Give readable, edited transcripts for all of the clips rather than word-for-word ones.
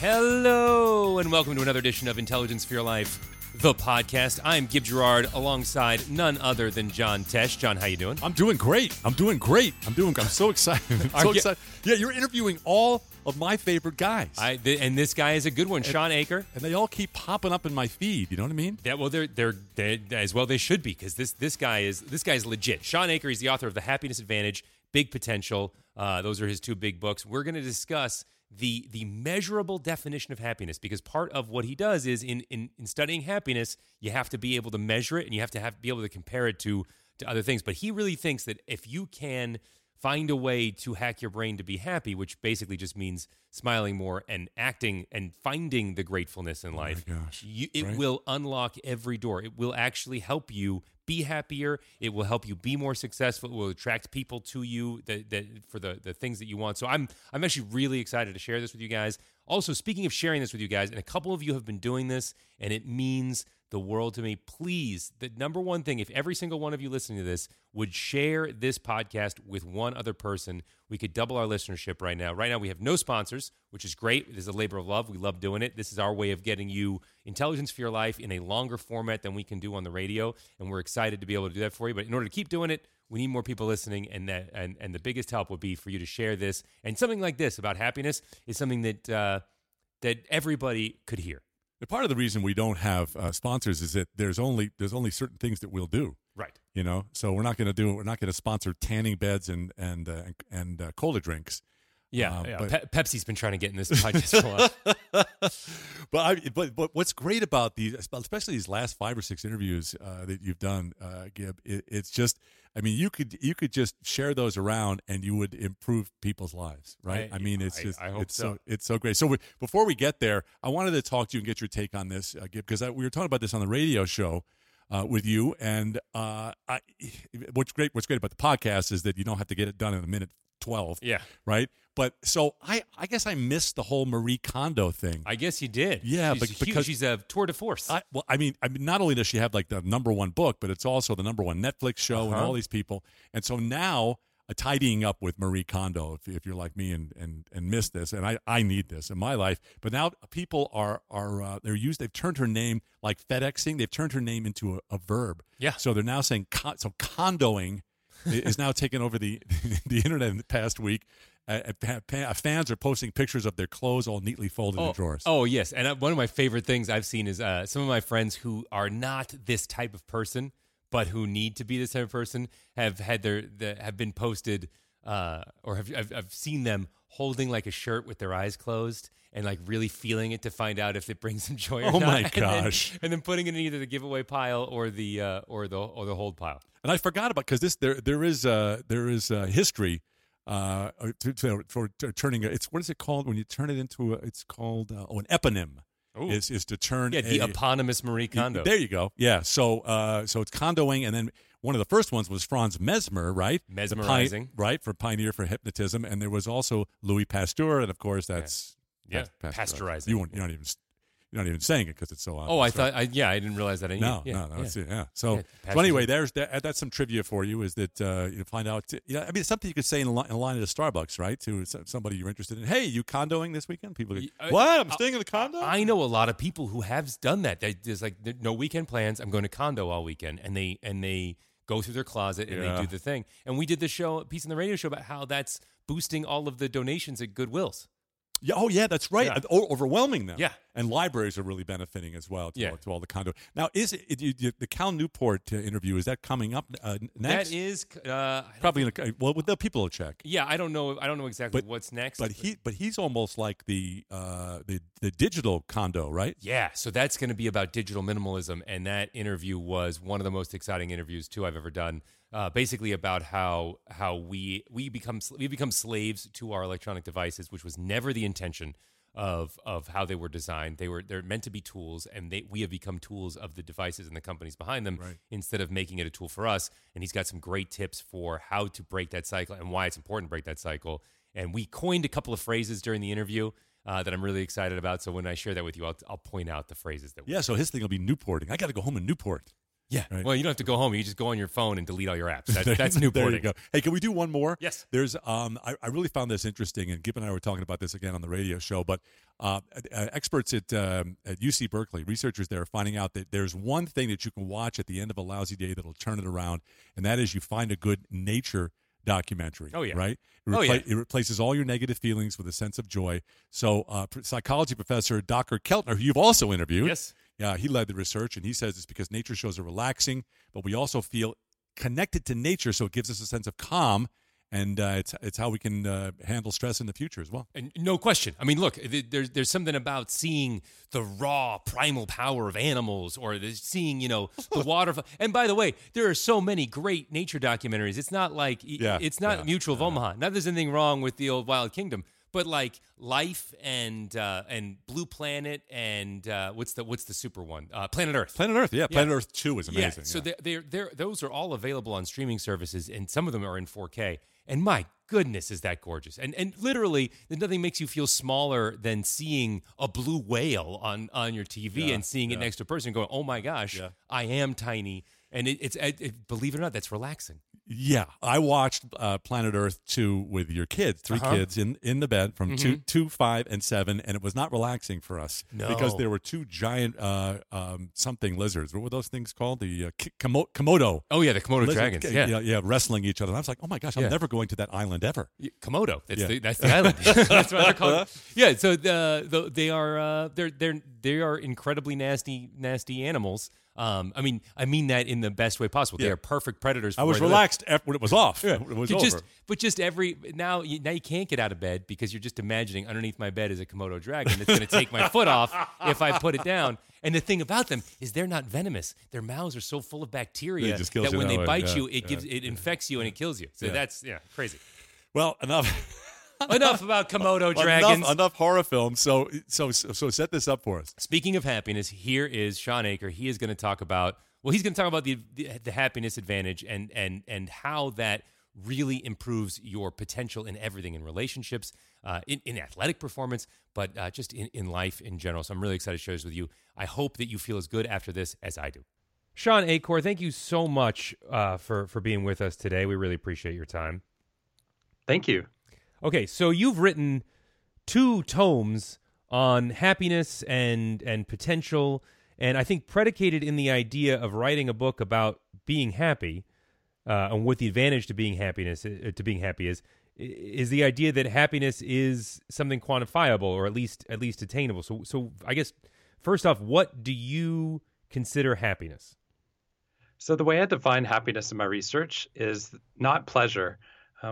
Hello, and welcome to another edition of Intelligence for Your Life, the podcast. I'm Gib Gerard, alongside none other than John Tesh. John, how you doing? I'm doing great. I'm so excited. I'm so excited. Yeah, you're interviewing all of my favorite guys. And this guy is a good one, Shawn Achor. And they all keep popping up in my feed, you know what I mean? Yeah, well, they're as well they should be, because this guy is legit. Shawn Achor is the author of The Happiness Advantage, Big Potential. Those are his two big books. We're going to discuss the measurable definition of happiness, because part of what he does is in studying happiness, you have to be able to measure it, and you have to be able to compare it to other things. But he really thinks that if you can find a way to hack your brain to be happy, which basically just means smiling more and acting and finding the gratefulness in life, it will unlock every door. It will actually help you be happier. It will help you be more successful. It will attract people to you for the things that you want. So I'm actually really excited to share this with you guys. Also, speaking of sharing this with you guys, and a couple of you have been doing this, and it means the world to me. Please, the number one thing, if every single one of you listening to this would share this podcast with one other person, we could double our listenership right now. Right now, we have no sponsors, which is great. It is a labor of love. We love doing it. This is our way of getting you Intelligence for Your Life in a longer format than we can do on the radio, and we're excited to be able to do that for you. But in order to keep doing it, we need more people listening, and the biggest help would be for you to share this. And something like this about happiness is something that everybody could hear. Part of the reason we don't have sponsors is that there's only certain things that we'll do, right? You know, so we're not going to sponsor tanning beds and cola drinks. Yeah, but Pepsi's been trying to get in this podcast for a while. But what's great about these, especially these last 5 or 6 interviews that you've done, Gib, it's just, I mean, you could just share those around and you would improve people's lives, right? It's so great. So before we get there, I wanted to talk to you and get your take on this, Gib, because we were talking about this on the radio show with you, and what's great about the podcast is that you don't have to get it done in a minute 12. Yeah. Right? But so I guess I missed the whole Marie Kondo thing. I guess you did. Yeah, because she's a tour de force. I mean, not only does she have like the #1 book, but it's also the #1 Netflix show and all these people. And so now, Tidying Up with Marie Kondo, if you're like me and miss this, and I need this in my life. But now people are they've turned her name, like FedExing, they've turned her name into a verb. Yeah. So they're now saying condoing. is now taking over the internet in the past week. Fans are posting pictures of their clothes all neatly folded in drawers. Oh, yes. And one of my favorite things I've seen is some of my friends who are not this type of person, but who need to be this type of person, have had have been posted, or I've seen them holding like a shirt with their eyes closed and like really feeling it to find out if it brings them joy or not. Oh my gosh. And then putting it in either the giveaway pile or the hold pile. And I forgot about, because there is history for turning what is it called when you turn it into an eponym. Ooh. Is to turn the eponymous Marie Kondo. There you go. Yeah. So it's condoing, and then one of the first ones was Franz Mesmer, right? Mesmerizing, right? For pioneer for hypnotism, and there was also Louis Pasteur, and of course that's pasteurizing. You're not even saying it because it's so obvious. Oh, I didn't realize that. No. So anyway, that's some trivia for you. Is that you find out? You know, I mean, it's something you could say in a line at a Starbucks, right? To somebody you're interested in. Hey, you condoing this weekend? People go, what? I'm staying in the condo. I know a lot of people who have done that. There's like no weekend plans. I'm going to condo all weekend, and they go through their closet and they do the thing. And we did a piece on the radio show about how that's boosting all of the donations at Goodwill's. Yeah, oh, yeah, that's right. Yeah. Overwhelming them. Yeah. And libraries are really benefiting as well to all the condo. Now, is it the Cal Newport interview, is that coming up next? That is probably the people will check. Yeah, I don't know exactly what's next. But he's almost like the digital condo, right? Yeah. So that's going to be about digital minimalism, and that interview was one of the most exciting interviews too I've ever done. Basically about how we become slaves to our electronic devices, which was never the intention of how they were designed. They're meant to be tools, and we have become tools of the devices and the companies behind them, right, instead of making it a tool for us. And he's got some great tips for how to break that cycle and why it's important to break that cycle. And we coined a couple of phrases during the interview that I'm really excited about. So when I share that with you, I'll point out the phrases that we. Yeah, so his thing will be Newporting. I got to go home and Newport. Yeah. Right? Well, you don't have to go home. You just go on your phone and delete all your apps. That's Newporting. There you go. Hey, can we do one more? Yes. There's, I really found this interesting, and Gip and I were talking about this again on the radio show, but experts at UC Berkeley, researchers there, are finding out that there's one thing that you can watch at the end of a lousy day that'll turn it around, and that is you find a good nature documentary. Oh, yeah. Right? It replaces all your negative feelings with a sense of joy. So psychology professor Dr. Keltner, who you've also interviewed. Yes. Yeah, he led the research, and he says it's because nature shows are relaxing, but we also feel connected to nature, so it gives us a sense of calm, and it's how we can handle stress in the future as well. And no question. I mean, look, there's something about seeing the raw primal power of animals, or seeing, the waterfall. And by the way, there are so many great nature documentaries. It's not like Mutual of Omaha. Now, there's anything wrong with the old Wild Kingdom. But like Life and Blue Planet and what's the super one? Planet Earth. Planet Earth, yeah. Planet Earth 2 is amazing. Yeah. So those are all available on streaming services, and some of them are in 4K. And my goodness, is that gorgeous. And literally, nothing makes you feel smaller than seeing a blue whale on your TV and seeing it next to a person and going, oh my gosh, I am tiny. And it's believe it or not, that's relaxing. Yeah, I watched Planet Earth 2 with your kids, three kids in the bed from 2, 5, and 7, and it was not relaxing for us because there were two giant something lizards. What were those things called? The Komodo. Oh, yeah, the Komodo lizards, dragons. Yeah. Yeah, wrestling each other. And I was like, oh, my gosh, I'm never going to that island ever. Komodo. That's the island. That's what they're called. Yeah, so they are incredibly nasty animals. I mean that in the best way possible. Yeah. They are perfect predators. I was relaxed when it was off. Yeah. It was over. But just now you can't get out of bed because you're just imagining underneath my bed is a Komodo dragon that's going to take my foot off if I put it down. And the thing about them is they're not venomous. Their mouths are so full of bacteria that when they bite you, it infects you and it kills you. So that's crazy. Well, enough. Enough about Komodo dragons. Enough horror films. So set this up for us. Speaking of happiness, here is Shawn Achor. He is going to talk about the happiness advantage and how that really improves your potential in everything, in relationships, in athletic performance, but just in life in general. So I'm really excited to share this with you. I hope that you feel as good after this as I do. Shawn Achor, thank you so much for being with us today. We really appreciate your time. Thank you. Okay, so you've written 2 tomes on happiness and potential, and I think predicated in the idea of writing a book about being happy, and what the advantage to being happy is the idea that happiness is something quantifiable or at least attainable. So I guess first off, what do you consider happiness? So the way I define happiness in my research is not pleasure.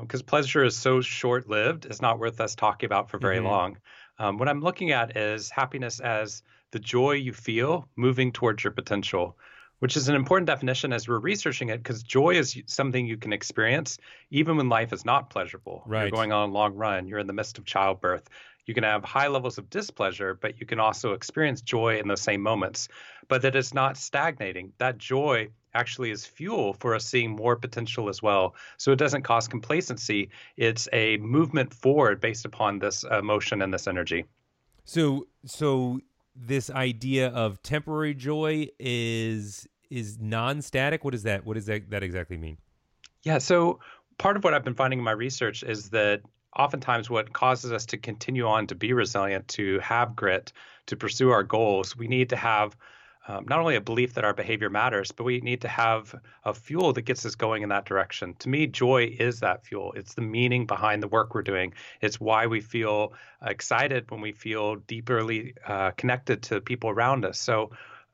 Because pleasure is so short-lived, it's not worth us talking about for very long. What I'm looking at is happiness as the joy you feel moving towards your potential, which is an important definition as we're researching it, because joy is something you can experience even when life is not pleasurable. Right. You're going on a long run. You're in the midst of childbirth. You can have high levels of displeasure, but you can also experience joy in those same moments. But that it's not stagnating. That joy actually is fuel for us seeing more potential as well. So it doesn't cause complacency. It's a movement forward based upon this emotion and this energy. So this idea of temporary joy is non-static. What is that? What does that exactly mean? Yeah. So part of what I've been finding in my research is that oftentimes what causes us to continue on to be resilient, to have grit, to pursue our goals, we need to have not only a belief that our behavior matters, but we need to have a fuel that gets us going in that direction. To me, joy is that fuel. It's the meaning behind the work we're doing. It's why we feel excited when we feel deeply connected to people around us. So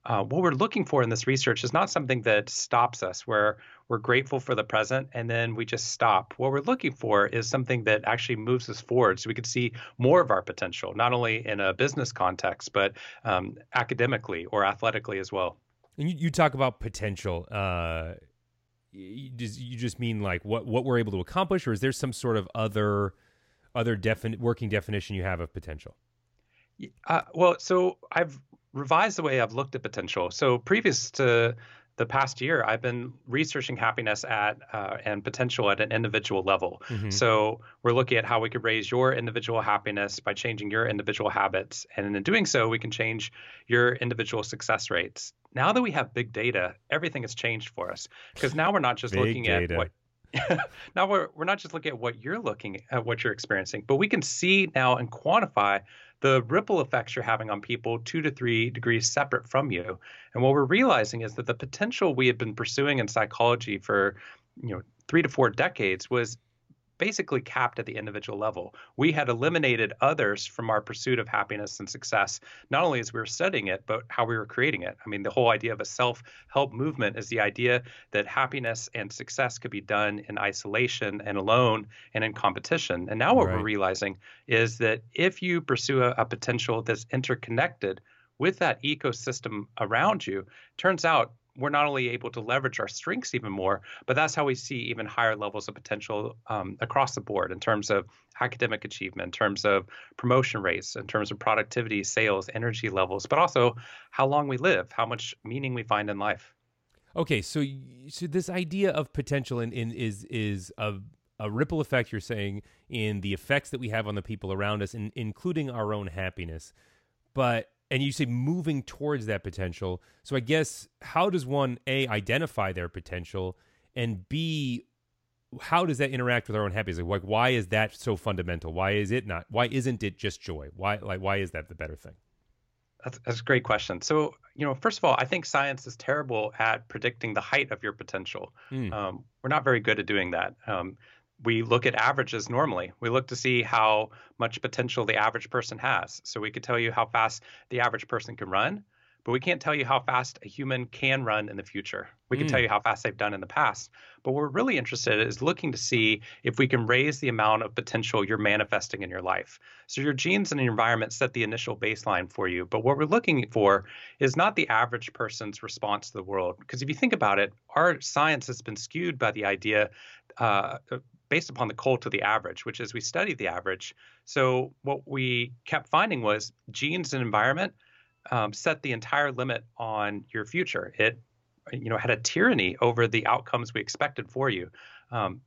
what we're looking for in this research is not something that stops us, where we're grateful for the present and then we just stop. What we're looking for is something that actually moves us forward so we can see more of our potential, not only in a business context, but academically or athletically as well. And you talk about potential. You just mean like what we're able to accomplish, or is there some sort of other working definition you have of potential? Well, so I've revised the way I've looked at potential. So previous to the past year, I've been researching happiness at and potential at an individual level. Mm-hmm. So we're looking at how we could raise your individual happiness by changing your individual habits. And in doing so, we can change your individual success rates. Now that we have big data, everything has changed for us, because now we're not just looking data. At what now we're not just looking at what you're looking at, what you're experiencing, but we can see now and quantify the ripple effects you're having on people 2 to 3 degrees separate from you. And what we're realizing is that the potential we had been pursuing in psychology for, 3 to 4 decades was basically capped at the individual level. We had eliminated others from our pursuit of happiness and success, not only as we were studying it, but how we were creating it. I mean, the whole idea of a self-help movement is the idea that happiness and success could be done in isolation and alone and in competition. And now what we're realizing is that if you pursue a potential that's interconnected with that ecosystem around you, turns out we're not only able to leverage our strengths even more, but that's how we see even higher levels of potential across the board in terms of academic achievement, in terms of promotion rates, in terms of productivity, sales, energy levels, but also how long we live, how much meaning we find in life. Okay, so this idea of potential is a ripple effect, you're saying, in the effects that we have on the people around us, including our own happiness. And you say moving towards that potential. So I guess, how does one, A, identify their potential, and B, how does that interact with our own happiness? Like, why is that so fundamental? Why isn't it just joy? Why is that the better thing? That's a great question. So, first of all, I think science is terrible at predicting the height of your potential. We're not very good at doing that. We look at averages normally. We look to see how much potential the average person has. So we could tell you how fast the average person can run, but we can't tell you how fast a human can run in the future. We can tell you how fast they've done in the past. But what we're really interested in is looking to see if we can raise the amount of potential you're manifesting in your life. So your genes and your environment set the initial baseline for you. But what we're looking for is not the average person's response to the world. Because if you think about it, our science has been skewed by the idea based upon the cult of the average, which is we study the average. So what we kept finding was genes and environment set the entire limit on your future. It had a tyranny over the outcomes we expected for you.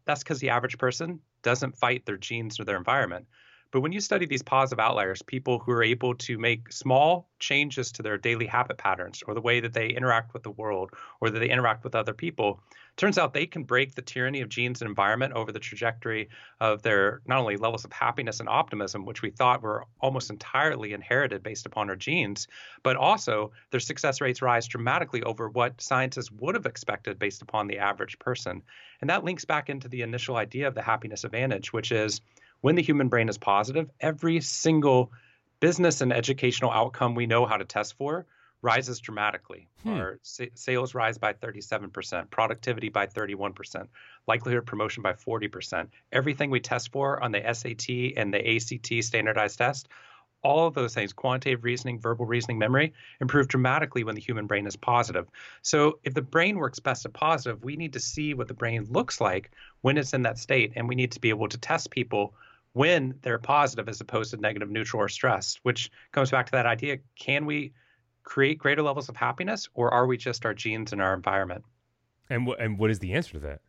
That's because the average person doesn't fight their genes or their environment. But when you study these positive outliers, people who are able to make small changes to their daily habit patterns or the way that they interact with the world or that they interact with other people, turns out they can break the tyranny of genes and environment over the trajectory of their not only levels of happiness and optimism, which we thought were almost entirely inherited based upon our genes, but also their success rates rise dramatically over what scientists would have expected based upon the average person. And that links back into the initial idea of the happiness advantage, which is, when the human brain is positive, every single business and educational outcome we know how to test for rises dramatically. Our sales rise by 37%, productivity by 31%, likelihood of promotion by 40%. Everything we test for on the SAT and the ACT standardized test, all of those things, quantitative reasoning, verbal reasoning, memory, improve dramatically when the human brain is positive. So if the brain works best at positive, we need to see what the brain looks like when it's in that state, and we need to be able to test people when they're positive as opposed to negative, neutral, or stressed, which comes back to that idea, can we create greater levels of happiness, or are we just our genes and our environment? And what is the answer to that?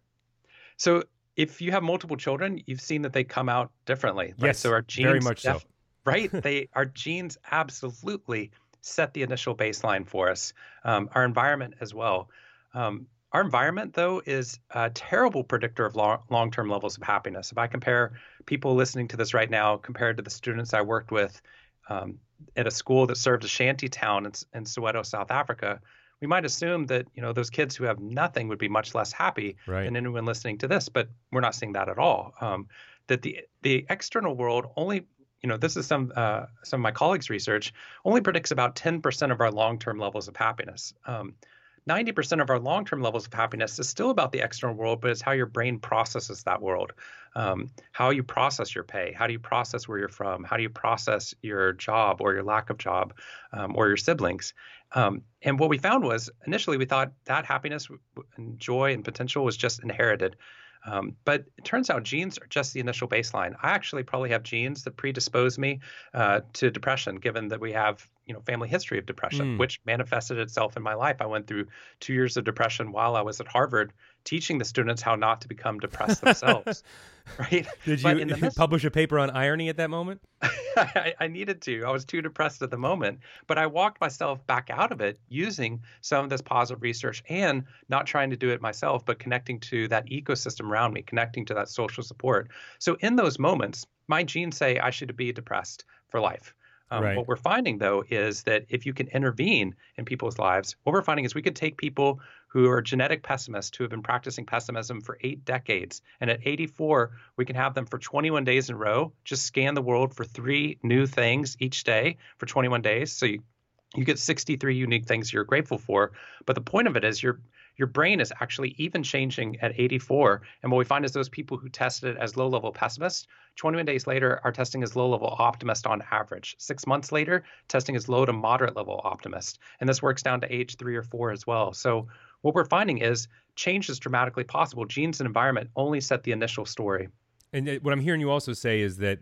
So if you have multiple children, you've seen that they come out differently. Yes, right? So our genes very much so. Right? Our genes absolutely set the initial baseline for us, our environment as well. Our environment, though, is a terrible predictor of long-term levels of happiness. If I compare people listening to this right now compared to the students I worked with at a school that served a shanty town in Soweto, South Africa, we might assume that those kids who have nothing would be much less happy than anyone listening to this, but we're not seeing that at all. That the external world only, this is some of my colleagues' research, only predicts about 10% of our long-term levels of happiness. 90% of our long-term levels of happiness is still about the external world, but it's how your brain processes that world, how you process your pay, how do you process where you're from, how do you process your job or your lack of job or your siblings. And what we found was initially we thought that happiness and joy and potential was just inherited. But it turns out genes are just the initial baseline. I actually probably have genes that predispose me to depression, given that we have, you know, family history of depression, which manifested itself in my life. I went through 2 years of depression while I was at Harvard teaching the students how not to become depressed themselves. Right? Did you publish a paper on irony at that moment? I needed to. I was too depressed at the moment, but I walked myself back out of it using some of this positive research and not trying to do it myself, but connecting to that ecosystem around me, connecting to that social support. So in those moments, my genes say I should be depressed for life. Right. What we're finding, though, is that if you can intervene in people's lives, what we're finding is we could take people who are genetic pessimists who have been practicing pessimism for 8 decades. And at 84, we can have them for 21 days in a row, just scan the world for 3 new things each day for 21 days. So you get 63 unique things you're grateful for. But the point of it is your brain is actually even changing at 84. And what we find is those people who tested it as low-level pessimists, 21 days later are testing as low-level optimist on average. 6 months later, testing as low to moderate-level optimist. And this works down to age 3 or 4 as well. So what we're finding is change is dramatically possible. Genes and environment only set the initial story. And what I'm hearing you also say is that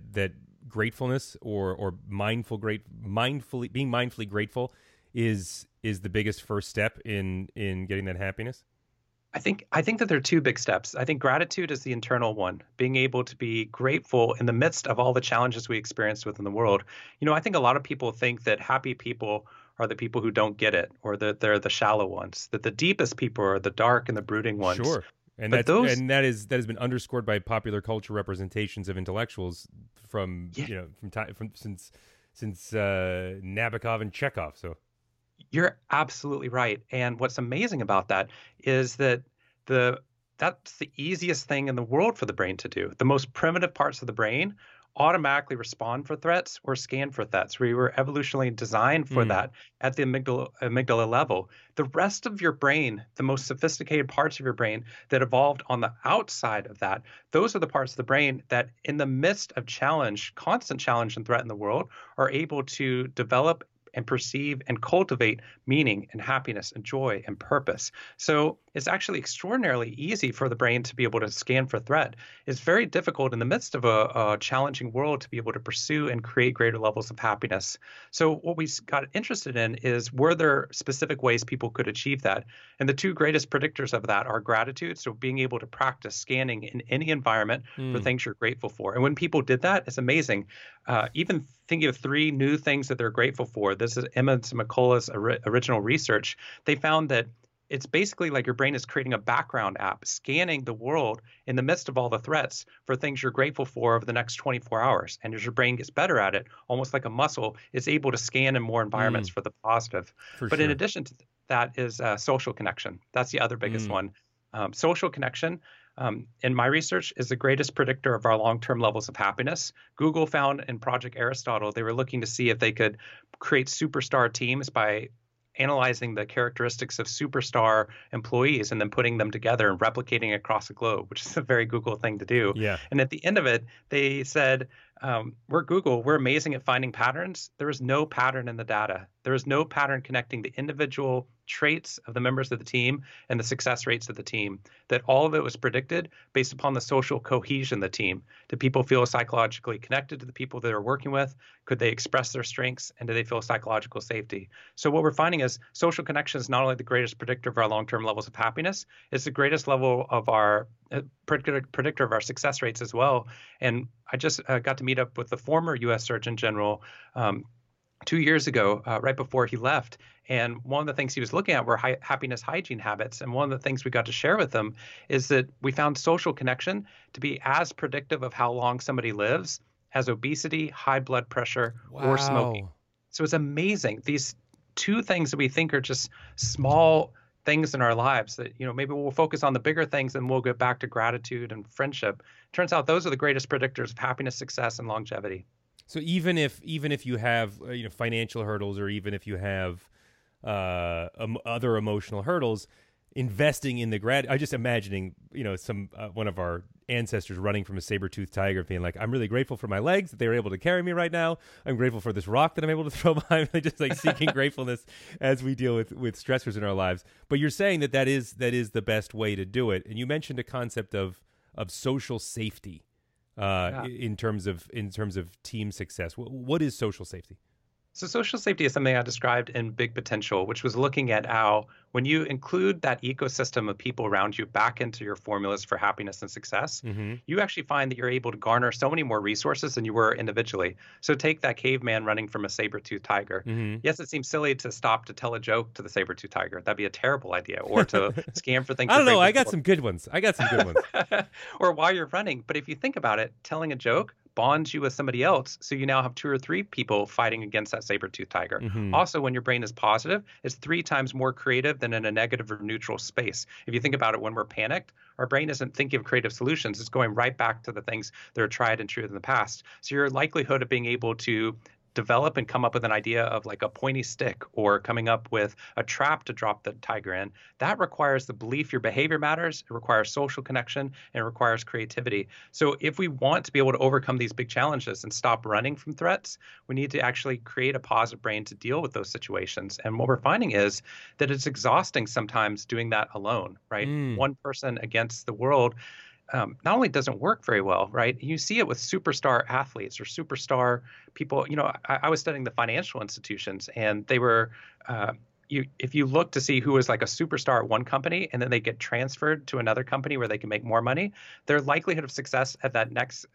gratefulness or being mindfully grateful is the biggest first step in getting that happiness? I think that there are 2 big steps. I think gratitude is the internal one, being able to be grateful in the midst of all the challenges we experience within the world. You know, I think a lot of people think that happy people are the people who don't get it, or that they're the shallow ones, that the deepest people are the dark and the brooding ones. Sure. And that has been underscored by popular culture representations of intellectuals since Nabokov and Chekhov. So you're absolutely right. And what's amazing about that is that that's the easiest thing in the world for the brain to do. The most primitive parts of the brain automatically respond for threats or scan for threats. We were evolutionarily designed for that at the amygdala level. The rest of your brain, the most sophisticated parts of your brain that evolved on the outside of that, those are the parts of the brain that in the midst of challenge, constant challenge and threat in the world, are able to develop and perceive and cultivate meaning and happiness and joy and purpose. So it's actually extraordinarily easy for the brain to be able to scan for threat. It's very difficult in the midst of a challenging world to be able to pursue and create greater levels of happiness. So what we got interested in is, were there specific ways people could achieve that? And the 2 greatest predictors of that are gratitude. So being able to practice scanning in any environment for things you're grateful for. And when people did that, it's amazing. Even thinking of 3 new things that they're grateful for. This is Emmons and McCullough's original research. They found that it's basically like your brain is creating a background app, scanning the world in the midst of all the threats for things you're grateful for over the next 24 hours. And as your brain gets better at it, almost like a muscle, it's able to scan in more environments for the positive. But in addition to that is social connection. That's the other biggest one. Social connection, in my research, is the greatest predictor of our long-term levels of happiness. Google found in Project Aristotle, they were looking to see if they could create superstar teams by analyzing the characteristics of superstar employees and then putting them together and replicating across the globe, which is a very Google thing to do. Yeah. And at the end of it, they said, we're Google, we're amazing at finding patterns. There is no pattern in the data. There is no pattern connecting the individual traits of the members of the team and the success rates of the team. That all of it was predicted based upon the social cohesion of the team. Do people feel psychologically connected to the people they're working with? Could they express their strengths? And do they feel psychological safety? So what we're finding is social connection is not only the greatest predictor of our long-term levels of happiness, it's the greatest level of our predictor of our success rates as well. And I just got to meet up with the former U.S. Surgeon General 2 years ago, right before he left. And one of the things he was looking at were happiness hygiene habits. And one of the things we got to share with them is that we found social connection to be as predictive of how long somebody lives as obesity, high blood pressure, or smoking. So it's amazing. These 2 things that we think are just small things in our lives that, you know, maybe we'll focus on the bigger things and we'll get back to gratitude and friendship. Turns out those are the greatest predictors of happiness, success, and longevity. So even if you have, you know, financial hurdles, or even if you have other emotional hurdles, investing in the I'm just imagining, you know, one of our ancestors running from a saber-toothed tiger, being like, "I'm really grateful for my legs that they were able to carry me right now. I'm grateful for this rock that I'm able to throw behind me." Just like seeking gratefulness as we deal with stressors in our lives. But you're saying that is the best way to do it. And you mentioned a concept of of social safety in terms of team success. What is social safety? So social safety is something I described in Big Potential, which was looking at how when you include that ecosystem of people around you back into your formulas for happiness and success, mm-hmm. you actually find that you're able to garner so many more resources than you were individually. So take that caveman running from a saber-toothed tiger. Mm-hmm. Yes, it seems silly to stop to tell a joke to the saber-toothed tiger. That'd be a terrible idea. Or to scan for things. I don't know. I got some good ones. Or while you're running. But if you think about it, telling a joke bonds you with somebody else, so you now have 2 or 3 people fighting against that saber-toothed tiger. Mm-hmm. Also, when your brain is positive, it's 3 times more creative than in a negative or neutral space. If you think about it, when we're panicked, our brain isn't thinking of creative solutions. It's going right back to the things that are tried and true in the past. So your likelihood of being able to develop and come up with an idea of like a pointy stick or coming up with a trap to drop the tiger in, that requires the belief your behavior matters, it requires social connection, and it requires creativity. So if we want to be able to overcome these big challenges and stop running from threats, we need to actually create a positive brain to deal with those situations. And what we're finding is that it's exhausting sometimes doing that alone, right? Mm. One person against the world not only doesn't work very well, right? You see it with superstar athletes or superstar people. You know, I was studying the financial institutions, and they were if you look to see who is like a superstar at one company and then they get transferred to another company where they can make more money, their likelihood of success at that next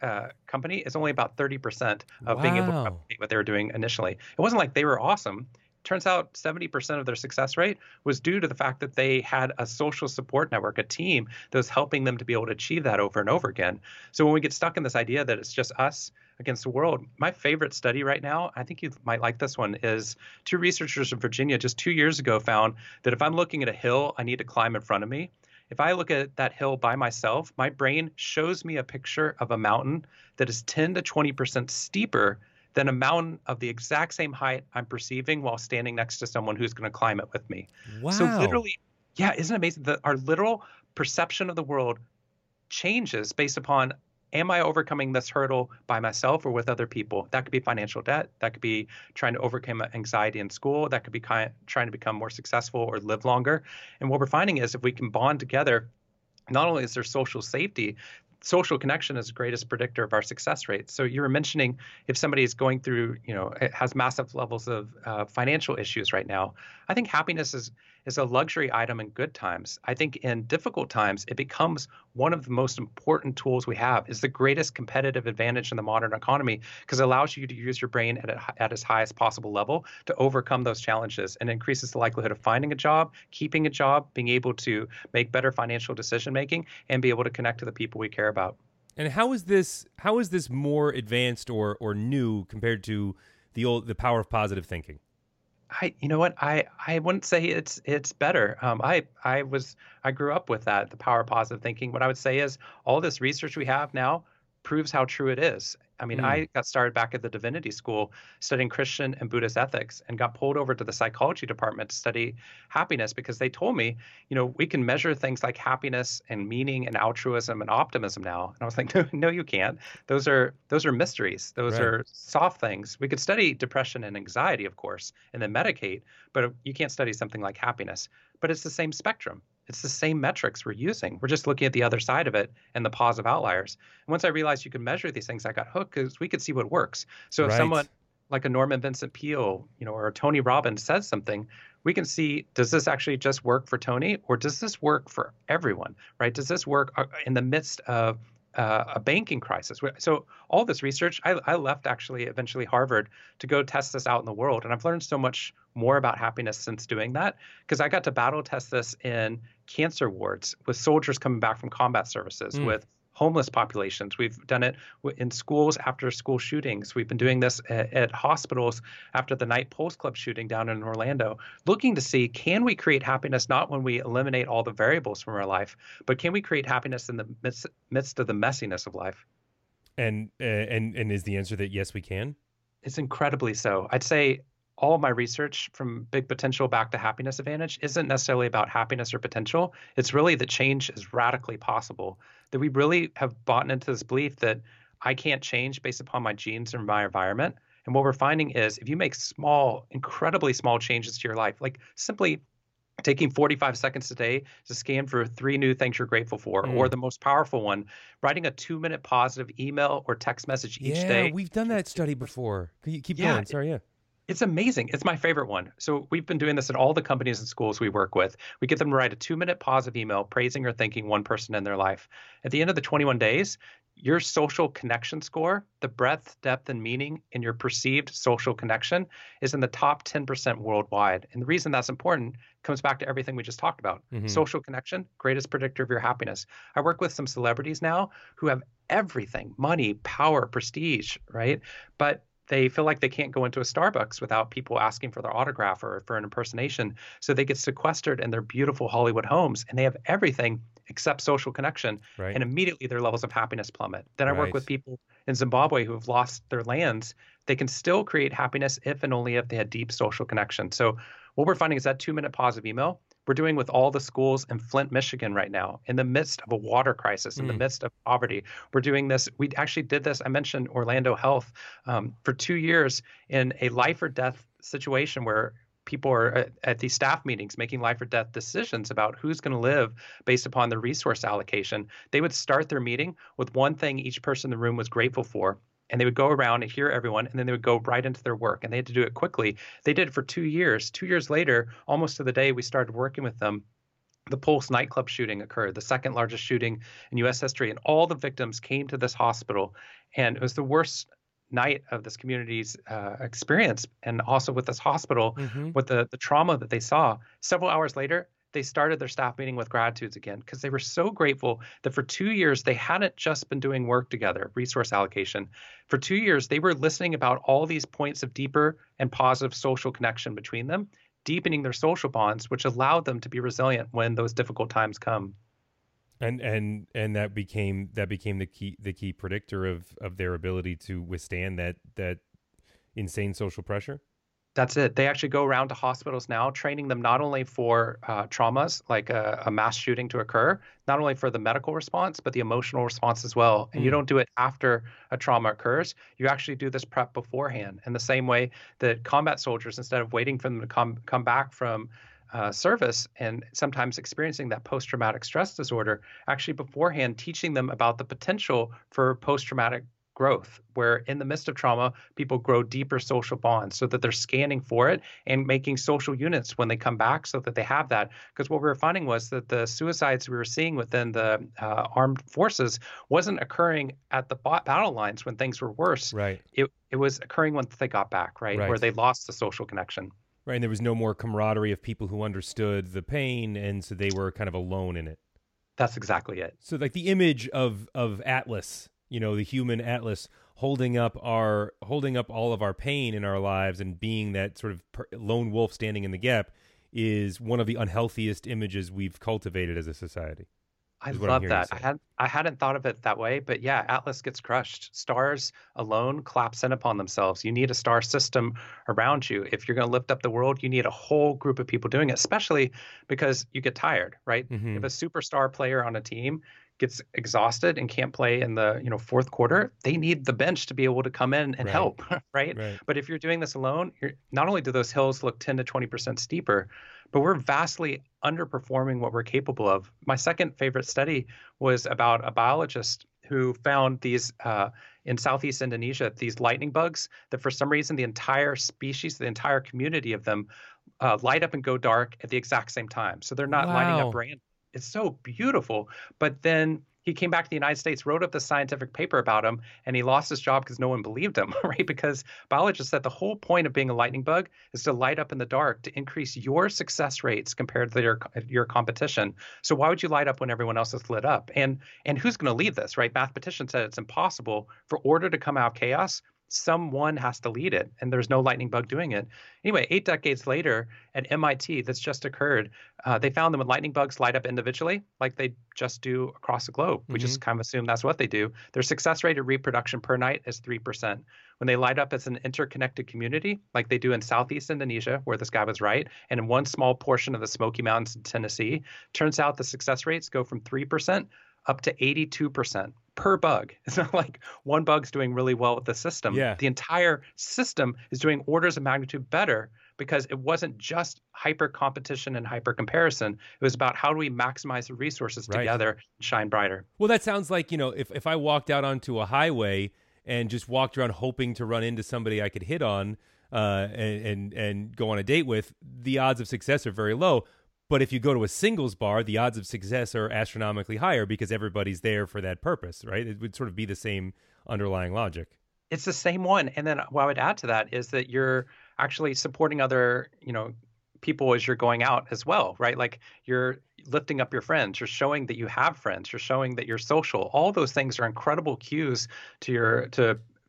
company is only about 30% of being able to replicate what they were doing initially. It wasn't like they were awesome. Turns out 70% of their success rate was due to the fact that they had a social support network, a team that was helping them to be able to achieve that over and over again. So when we get stuck in this idea that it's just us against the world, my favorite study right now, I think you might like this one, is 2 researchers in Virginia just 2 years ago found that if I'm looking at a hill I need to climb in front of me, if I look at that hill by myself, my brain shows me a picture of a mountain that is 10 to 20% steeper than a mountain of the exact same height I'm perceiving while standing next to someone who's going to climb it with me. Wow. So literally, yeah, isn't it amazing that our literal perception of the world changes based upon, am I overcoming this hurdle by myself or with other people? That could be financial debt. That could be trying to overcome anxiety in school. That could be trying to become more successful or live longer. And what we're finding is if we can bond together, not only is there social safety, social connection is the greatest predictor of our success rate. So you were mentioning if somebody is going through, you know, has massive levels of financial issues right now. I think happiness is a luxury item in good times. I think in difficult times, it becomes one of the most important tools we have. It's the greatest competitive advantage in the modern economy because it allows you to use your brain at its highest possible level to overcome those challenges, and increases the likelihood of finding a job, keeping a job, being able to make better financial decision making, and be able to connect to the people we care about. And how is this more advanced or new compared to the power of positive thinking? You know what? I wouldn't say it's better. I grew up with that, the power of positive thinking. What I would say is all this research we have now proves how true it is. I mean, I got started back at the Divinity School studying Christian and Buddhist ethics, and got pulled over to the psychology department to study happiness because they told me, you know, we can measure things like happiness and meaning and altruism and optimism now. And I was like, no, you can't. Those are mysteries. Those are soft things. We could study depression and anxiety, of course, and then medicate, but you can't study something like happiness. But it's the same spectrum. It's the same metrics we're using. We're just looking at the other side of it and the positive outliers. And once I realized you could measure these things, I got hooked because we could see what works. So if someone like a Norman Vincent Peale, you know, or a Tony Robbins says something, we can see, does this actually just work for Tony, or does this work for everyone, right? Does this work in the midst of a banking crisis? So all this research, I left actually eventually Harvard to go test this out in the world. And I've learned so much more about happiness since doing that, because I got to battle test this in cancer wards with soldiers coming back from combat services, with homeless populations. We've done it in schools after school shootings. We've been doing this at hospitals after the Night Pulse Club shooting down in Orlando, looking to see, can we create happiness not when we eliminate all the variables from our life, but can we create happiness in the midst of the messiness of life? And is the answer that yes, we can? It's incredibly so. I'd say all of my research from Big Potential back to Happiness Advantage isn't necessarily about happiness or potential. It's really that change is radically possible, that we really have bought into this belief that I can't change based upon my genes or my environment. And what we're finding is if you make small, incredibly small changes to your life, like simply Taking 45 seconds today to scan for 3 new things you're grateful for, or the most powerful one, writing a 2-minute positive email or text message each day. Yeah, we've done that study before. Keep going. Sorry, It's amazing. It's my favorite one. So we've been doing this at all the companies and schools we work with. We get them to write a 2-minute positive email praising or thanking one person in their life. At the end of the 21 days, your social connection score, the breadth, depth, and meaning in your perceived social connection is in the top 10% worldwide. And the reason that's important comes back to everything we just talked about. Mm-hmm. Social connection, greatest predictor of your happiness. I work with some celebrities now who have everything, money, power, prestige, right? But they feel like they can't go into a Starbucks without people asking for their autograph or for an impersonation. So they get sequestered in their beautiful Hollywood homes, and they have everything except social connection. Right. And immediately their levels of happiness plummet. Then I work with people in Zimbabwe who have lost their lands. They can still create happiness if and only if they had deep social connection. So what we're finding is that 2-minute positive email we're doing with all the schools in Flint, Michigan right now, in the midst of a water crisis, in the midst of poverty. We're doing this. We actually did this. I mentioned Orlando Health for 2 years in a life or death situation where people are at these staff meetings making life or death decisions about who's going to live based upon the resource allocation. They would start their meeting with one thing each person in the room was grateful for. And they would go around and hear everyone, and then they would go right into their work, and they had to do it quickly. They did it for 2 years. 2 years later, almost to the day we started working with them, the Pulse nightclub shooting occurred, the second largest shooting in U.S. history, and all the victims came to this hospital, and it was the worst night of this community's experience, and also with this hospital, with the trauma that they saw. Several hours later, they started their staff meeting with gratitudes again because they were so grateful that for 2 years, they hadn't just been doing work together, resource allocation. For 2 years, they were listening about all these points of deeper and positive social connection between them, deepening their social bonds, which allowed them to be resilient when those difficult times come. And that became the key predictor of their ability to withstand that insane social pressure. That's it. They actually go around to hospitals now, training them not only for traumas, like a mass shooting to occur, not only for the medical response, but the emotional response as well. And you don't do it after a trauma occurs. You actually do this prep beforehand. In the same way that combat soldiers, instead of waiting for them to come back from service and sometimes experiencing that post-traumatic stress disorder, actually beforehand teaching them about the potential for post-traumatic growth, where in the midst of trauma, people grow deeper social bonds so that they're scanning for it and making social units when they come back so that they have that. Because what we were finding was that the suicides we were seeing within the armed forces wasn't occurring at the battle lines when things were worse. Right. It was occurring once they got back, right? Where they lost the social connection. Right. And there was no more camaraderie of people who understood the pain. And so they were kind of alone in it. That's exactly it. So like the image of Atlas, you know, the human Atlas holding up all of our pain in our lives and being that sort of lone wolf standing in the gap is one of the unhealthiest images we've cultivated as a society. I love that. I hadn't thought of it that way, but yeah, Atlas gets crushed. Stars alone collapse in upon themselves. You need a star system around you. If you're going to lift up the world, you need a whole group of people doing it, especially because you get tired, right? Mm-hmm. If a superstar player on a team gets exhausted and can't play in the fourth quarter, they need the bench to be able to come in and help, right? But if you're doing this alone, not only do those hills look 10 to 20% steeper, but we're vastly underperforming what we're capable of. My second favorite study was about a biologist who found these in Southeast Indonesia, these lightning bugs that for some reason the entire species, the entire community of them light up and go dark at the exact same time. So they're not lighting up randomly. It's so beautiful. But then he came back to the United States, wrote up the scientific paper about him, and he lost his job because no one believed him, right? Because biologists said the whole point of being a lightning bug is to light up in the dark to increase your success rates compared to your competition. So why would you light up when everyone else is lit up? And who's going to lead this, right? Mathematicians said it's impossible. For order to come out of chaos, someone has to lead it, and there's no lightning bug doing it. Anyway, 8 decades later at MIT, that's just occurred, they found that when lightning bugs light up individually, like they just do across the globe, we just kind of assume that's what they do, their success rate of reproduction per night is 3%. When they light up as an interconnected community, like they do in Southeast Indonesia, where this guy was right, and in one small portion of the Smoky Mountains in Tennessee, turns out the success rates go from 3% up to 82% per bug. It's not like one bug's doing really well with the system. Yeah. The entire system is doing orders of magnitude better because it wasn't just hyper competition and hyper comparison. It was about how do we maximize the resources together and shine brighter. Well, that sounds like, you know, if I walked out onto a highway and just walked around hoping to run into somebody I could hit on and go on a date with, the odds of success are very low. But if you go to a singles bar, the odds of success are astronomically higher because everybody's there for that purpose, right? It would sort of be the same underlying logic. It's the same one. And then what I would add to that is that you're actually supporting other, you know, people as you're going out as well, right? Like you're lifting up your friends, you're showing that you have friends, you're showing that you're social. All those things are incredible cues to your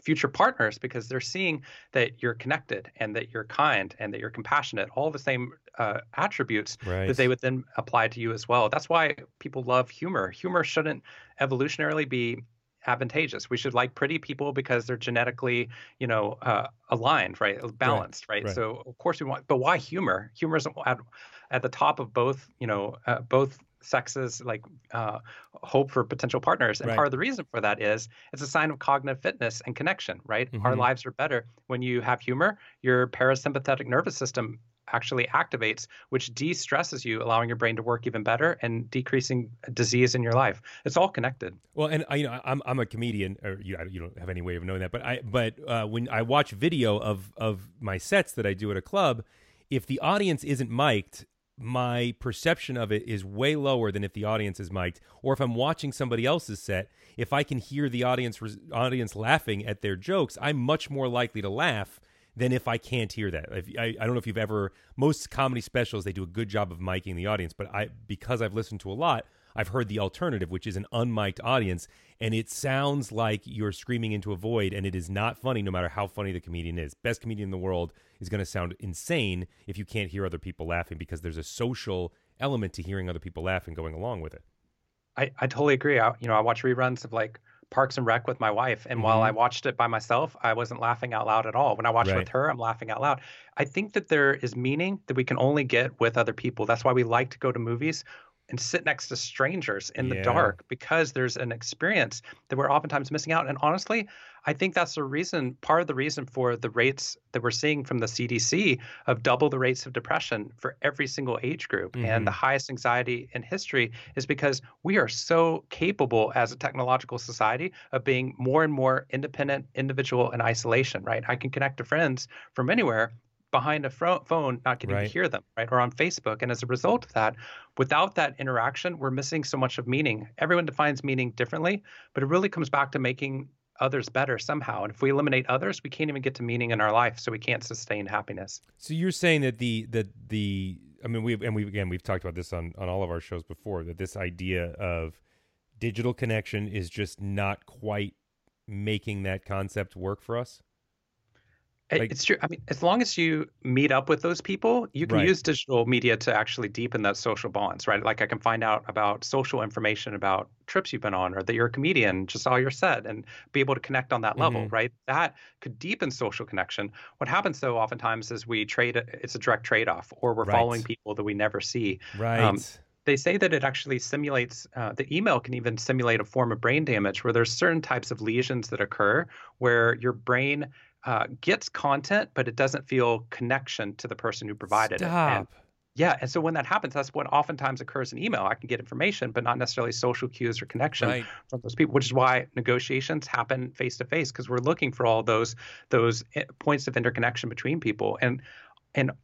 future partners because they're seeing that you're connected and that you're kind and that you're compassionate, all the same attributes that they would then apply to you as well. That's why people love humor. Humor shouldn't evolutionarily be advantageous. We should like pretty people because they're genetically, you know, aligned, right? Balanced, right? So of course we want, but why humor? Humor is at the top of both, you know, both sexes, like hope for potential partners. And part of the reason for that is it's a sign of cognitive fitness and connection, right? Our lives are better when you have humor. Your parasympathetic nervous system actually activates, which de-stresses you, allowing your brain to work even better and decreasing disease in your life. It's all connected. Well, and you know, I'm a comedian, or you don't have any way of knowing that, but when I watch video of my sets that I do at a club, if the audience isn't mic'd, my perception of it is way lower than if the audience is mic'd, or if I'm watching somebody else's set, if I can hear the audience laughing at their jokes, I'm much more likely to laugh than if I can't hear that. I don't know if you've ever, most comedy specials, they do a good job of micing the audience, but because I've listened to a lot, I've heard the alternative, which is an unmiked audience, and it sounds like you're screaming into a void, and it is not funny no matter how funny the comedian is. Best comedian in the world is going to sound insane if you can't hear other people laughing because there's a social element to hearing other people laugh and going along with it. I totally agree. I watch reruns of like Parks and Rec with my wife. And while I watched it by myself, I wasn't laughing out loud at all. When I watched it with her, I'm laughing out loud. I think that there is meaning that we can only get with other people. That's why we like to go to movies and sit next to strangers in the dark, because there's an experience that we're oftentimes missing out. And honestly, I think that's the reason, part of the reason for the rates that we're seeing from the CDC of double the rates of depression for every single age group and the highest anxiety in history, is because we are so capable as a technological society of being more and more independent, individual, and isolation, right? I can connect to friends from anywhere behind a phone, not getting to hear them, right? Or on Facebook. And as a result of that, without that interaction, we're missing so much of meaning. Everyone defines meaning differently, but it really comes back to making others better somehow. And if we eliminate others, we can't even get to meaning in our life, so we can't sustain happiness. So you're saying that we've talked about this on all of our shows before, that this idea of digital connection is just not quite making that concept work for us? It's true. I mean, as long as you meet up with those people, you can use digital media to actually deepen those social bonds, right? Like I can find out about social information about trips you've been on, or that you're a comedian, just saw your set, and be able to connect on that level, right? That could deepen social connection. What happens though oftentimes is we trade, it's a direct trade-off, or we're following people that we never see. Right. They say that it actually simulates, the email can even simulate a form of brain damage where there's certain types of lesions that occur where your brain gets content, but it doesn't feel connection to the person who provided it. And so when that happens, that's what oftentimes occurs in email. I can get information, but not necessarily social cues or connection from those people, which is why negotiations happen face-to-face, because we're looking for all those points of interconnection between people. And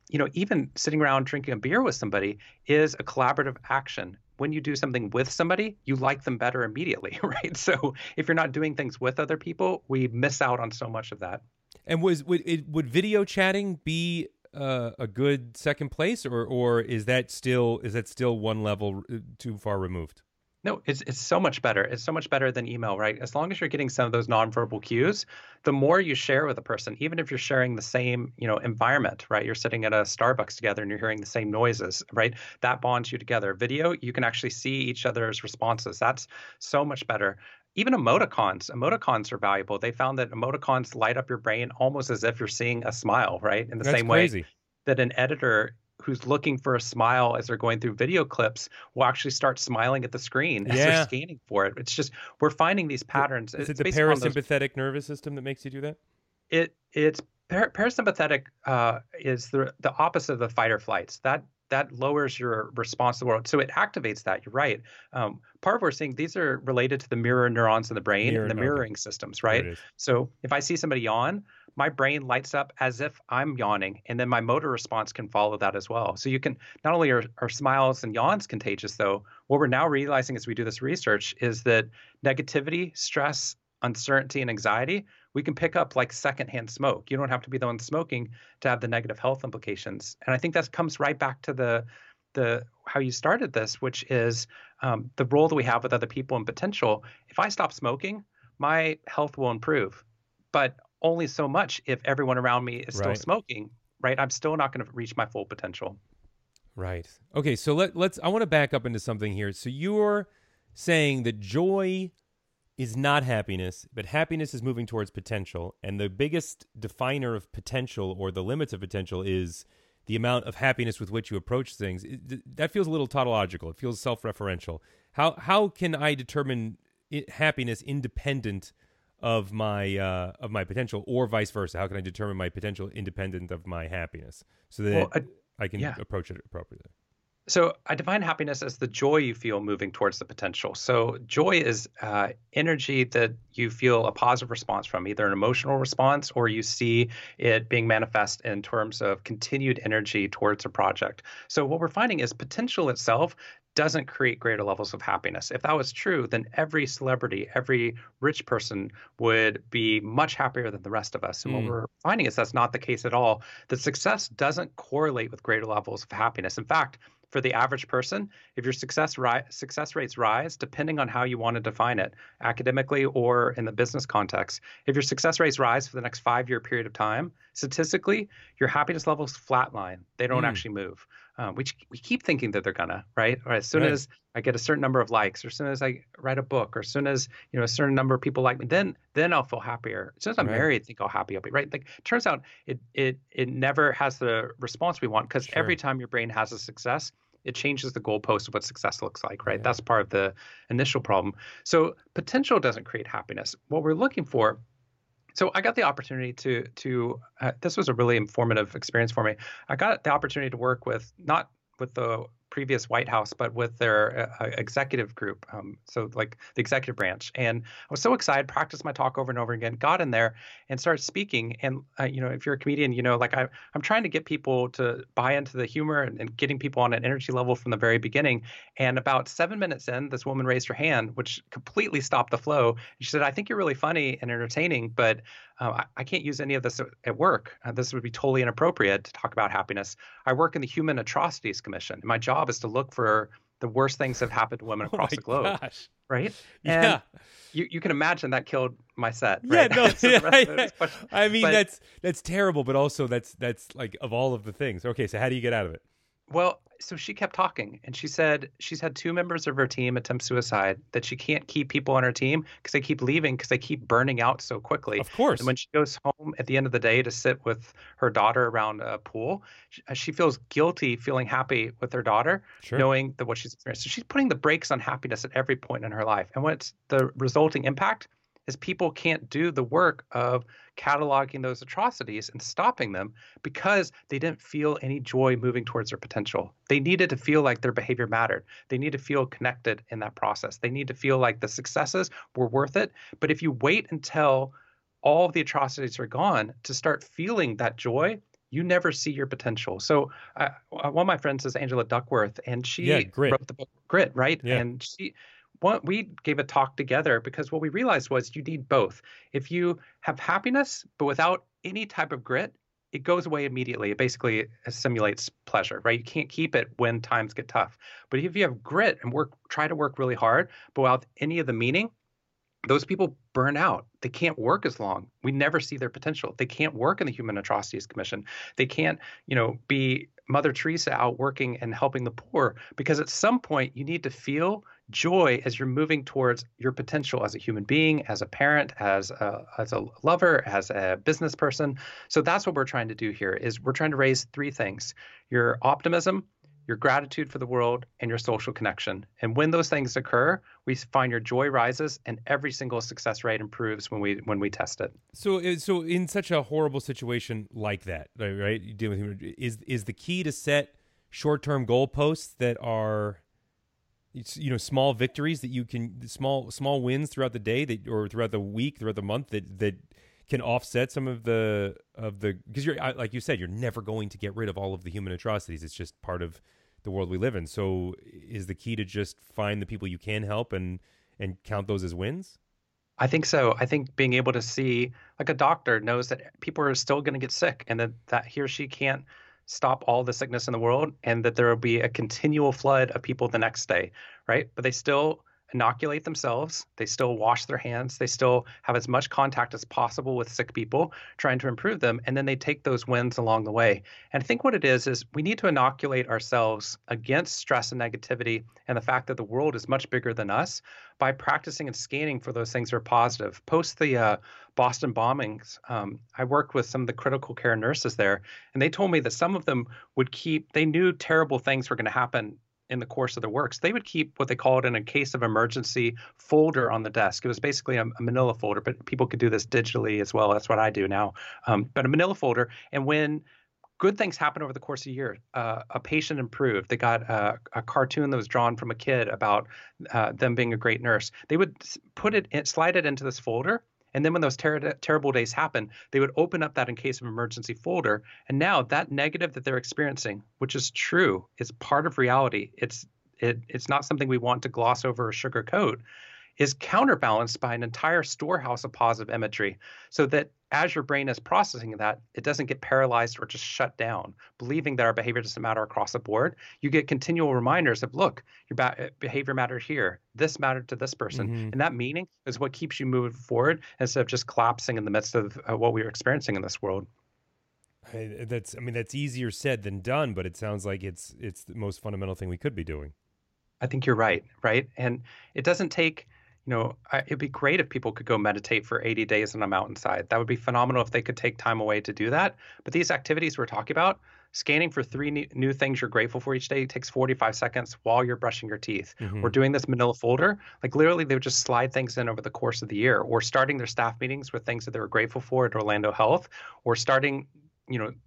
you know, even sitting around drinking a beer with somebody is a collaborative action. When you do something with somebody, you like them better immediately, right? So if you're not doing things with other people, we miss out on so much of that. And would video chatting be a good second place, or is that still one level too far removed? No, it's so much better. It's so much better than email, right? As long as you're getting some of those nonverbal cues, the more you share with a person, even if you're sharing the same, you know, environment, right? You're sitting at a Starbucks together and you're hearing the same noises, right? That bonds you together. Video, you can actually see each other's responses. That's so much better. Even emoticons are valuable. They found that emoticons light up your brain almost as if you're seeing a smile, right? In the same way that an editor who's looking for a smile as they're going through video clips will actually start smiling at the screen as they're scanning for it. It's just, we're finding these patterns. Is it the parasympathetic nervous system that makes you do that? It's Parasympathetic is the opposite of the fight or flights. That lowers your response world. So it activates that. You're right. Part of what we're seeing, these are related to the mirror neurons in the brain and the mirroring systems, right? So if I see somebody yawn, my brain lights up as if I'm yawning, and then my motor response can follow that as well. So you can, not only are smiles and yawns contagious, though, what we're now realizing as we do this research is that negativity, stress, uncertainty, and anxiety, we can pick up like secondhand smoke. You don't have to be the one smoking to have the negative health implications. And I think that comes right back to the how you started this, which is the role that we have with other people and potential. If I stop smoking, my health will improve, but only so much if everyone around me is still smoking, right? I'm still not going to reach my full potential. Right. Okay. So let's, I want to back up into something here. So you're saying that joy is not happiness, but happiness is moving towards potential. And the biggest definer of potential, or the limits of potential, is the amount of happiness with which you approach things. That feels a little tautological. It feels self-referential. How can I determine happiness independent of my potential, or vice versa? How can I determine my potential independent of my happiness, so that I can approach it appropriately? So I define happiness as the joy you feel moving towards the potential. So joy is energy that you feel a positive response from, either an emotional response, or you see it being manifest in terms of continued energy towards a project. So what we're finding is potential itself doesn't create greater levels of happiness. If that was true, then every celebrity, every rich person would be much happier than the rest of us. And what we're finding is that's not the case at all. That success doesn't correlate with greater levels of happiness. In fact, for the average person, if your success rates rise, depending on how you want to define it, academically or in the business context, if your success rates rise for the next 5-year period of time, statistically, your happiness levels flatline. They don't actually move, which we keep thinking that they're gonna, right? Or as soon as I get a certain number of likes, or as soon as I write a book, or as soon as a certain number of people like me, then I'll feel happier. As soon as I'm married, I think I'll be happy, right? Like, it turns out it never has the response we want, because every time your brain has a success, it changes the goalpost of what success looks like, right? Yeah. That's part of the initial problem. So potential doesn't create happiness. What we're looking for, so I got the opportunity to this was a really informative experience for me. I got the opportunity to work with, not with the previous White House, but with their executive group, so like the executive branch. And I was so excited, practiced my talk over and over again, got in there and started speaking. And, if you're a comedian, like I'm trying to get people to buy into the humor and getting people on an energy level from the very beginning. And about 7 minutes in, this woman raised her hand, which completely stopped the flow. She said, "I think you're really funny and entertaining, but I can't use any of this at work. This would be totally inappropriate to talk about happiness. I work in the Human Atrocities Commission. My job is to look for the worst things that have happened to women across the globe." Gosh. Right? And you can imagine that killed my set. Right? Yeah, no, so I mean, but that's terrible, but also that's like, of all of the things. Okay, so how do you get out of it? Well, so she kept talking, and she said she's had 2 members of her team attempt suicide, that she can't keep people on her team because they keep leaving, because they keep burning out so quickly. Of course. And when she goes home at the end of the day to sit with her daughter around a pool, she feels guilty feeling happy with her daughter, knowing that what she's experienced. So she's putting the brakes on happiness at every point in her life. And what's the resulting impact is people can't do the work of cataloging those atrocities and stopping them, because they didn't feel any joy moving towards their potential. They needed to feel like their behavior mattered. They need to feel connected in that process. They need to feel like the successes were worth it. But if you wait until all of the atrocities are gone to start feeling that joy, you never see your potential. So one of my friends is Angela Duckworth, and she wrote the book Grit, right? Yeah. And we gave a talk together, because what we realized was you need both. If you have happiness, but without any type of grit, it goes away immediately. It basically simulates pleasure, right? You can't keep it when times get tough. But if you have grit and try to work really hard, but without any of the meaning, those people burn out. They can't work as long. We never see their potential. They can't work in the Human Atrocities Commission. They can't, be Mother Teresa out working and helping the poor, because at some point you need to feel joy as you're moving towards your potential as a human being, as a parent, as a lover, as a business person. So that's what we're trying to do here, is we're trying to raise 3 things: your optimism, your gratitude for the world, and your social connection. And when those things occur, we find your joy rises and every single success rate improves when we test it. So in such a horrible situation like that, right? You deal with is the key to set short-term goalposts that are, you know, small victories that you can small wins throughout the day that or throughout the week, throughout the month that can offset some of the because you're like you said, you're never going to get rid of all of the human atrocities. It's just part of the world we live in. So is the key to just find the people you can help and count those as wins? I think so. I think being able to see, like a doctor knows that people are still going to get sick and that he or she can't stop all the sickness in the world and that there will be a continual flood of people the next day, right? But they still inoculate themselves, they still wash their hands, they still have as much contact as possible with sick people, trying to improve them, and then they take those wins along the way. And I think what it is we need to inoculate ourselves against stress and negativity and the fact that the world is much bigger than us by practicing and scanning for those things that are positive. Post the Boston bombings, I worked with some of the critical care nurses there, and they told me that some of them would keep, they knew terrible things were going to happen in the course of their works, they would keep what they called in a case of emergency folder on the desk. It was basically a manila folder, but people could do this digitally as well. That's what I do now. But a manila folder. And when good things happen over the course of a year, a patient improved, they got a cartoon that was drawn from a kid about them being a great nurse, they would put it in, slide it into this folder. And then when those terrible days happen, they would open up that in case of emergency folder. And now that negative that they're experiencing, which is true, is part of reality. It's not something we want to gloss over or sugarcoat, is counterbalanced by an entire storehouse of positive imagery so that as your brain is processing that, it doesn't get paralyzed or just shut down, believing that our behavior doesn't matter across the board. You get continual reminders of, look, your behavior mattered here. This mattered to this person. Mm-hmm. And that meaning is what keeps you moving forward instead of just collapsing in the midst of what we are experiencing in this world. That's easier said than done, but it sounds like it's the most fundamental thing we could be doing. I think you're right? And it doesn't take... it'd be great if people could go meditate for 80 days on a mountainside. That would be phenomenal if they could take time away to do that. But these activities we're talking about, scanning for 3 new things you're grateful for each day takes 45 seconds while you're brushing your teeth. Mm-hmm. Or doing this manila folder, like literally they would just slide things in over the course of the year, or starting their staff meetings with things that they were grateful for at Orlando Health, or starting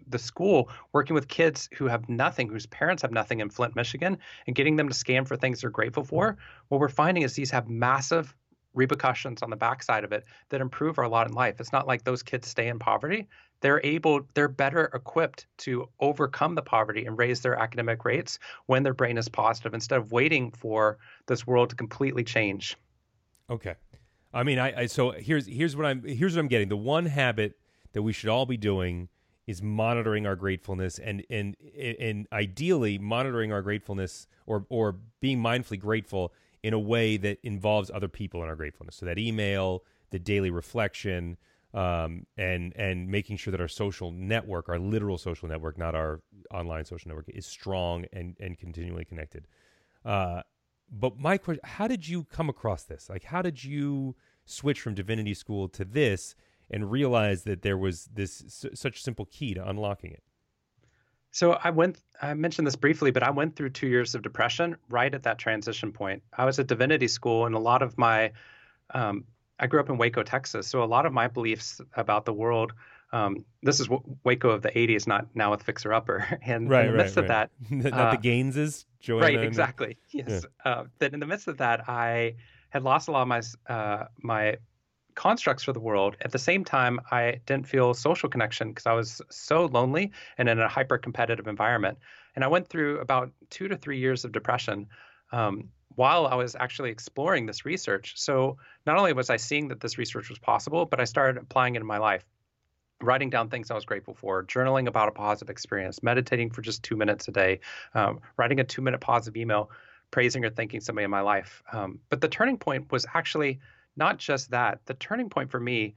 the school, working with kids who have nothing, whose parents have nothing in Flint, Michigan, and getting them to scan for things they're grateful for. What we're finding is these have massive repercussions on the backside of it that improve our lot in life. It's not like those kids stay in poverty. They're better equipped to overcome the poverty and raise their academic rates when their brain is positive instead of waiting for this world to completely change. Okay. So here's what I'm getting. The one habit that we should all be doing is monitoring our gratefulness and ideally monitoring our gratefulness or being mindfully grateful in a way that involves other people in our gratefulness. So that email, the daily reflection, and making sure that our social network, our literal social network, not our online social network, is strong and continually connected. But my question, how did you come across this? Like, how did you switch from Divinity School to this and realize that there was this such simple key to unlocking it? So I mentioned this briefly, but I went through 2 years of depression right at that transition point. I was at Divinity School, and a lot of my, I grew up in Waco, Texas. So a lot of my beliefs about the world, this is Waco of the 80s, not now with Fixer Upper. And in the midst of that. Not the Gaineses, Joanna. Right, exactly. Yes. Yeah. That in the midst of that, I had lost a lot of my constructs for the world. At the same time, I didn't feel social connection because I was so lonely and in a hyper-competitive environment. And I went through about 2 to 3 years of depression while I was actually exploring this research. So not only was I seeing that this research was possible, but I started applying it in my life, writing down things I was grateful for, journaling about a positive experience, meditating for just 2 minutes a day, writing a 2-minute positive email, praising or thanking somebody in my life. But the turning point was actually not just that. The turning point for me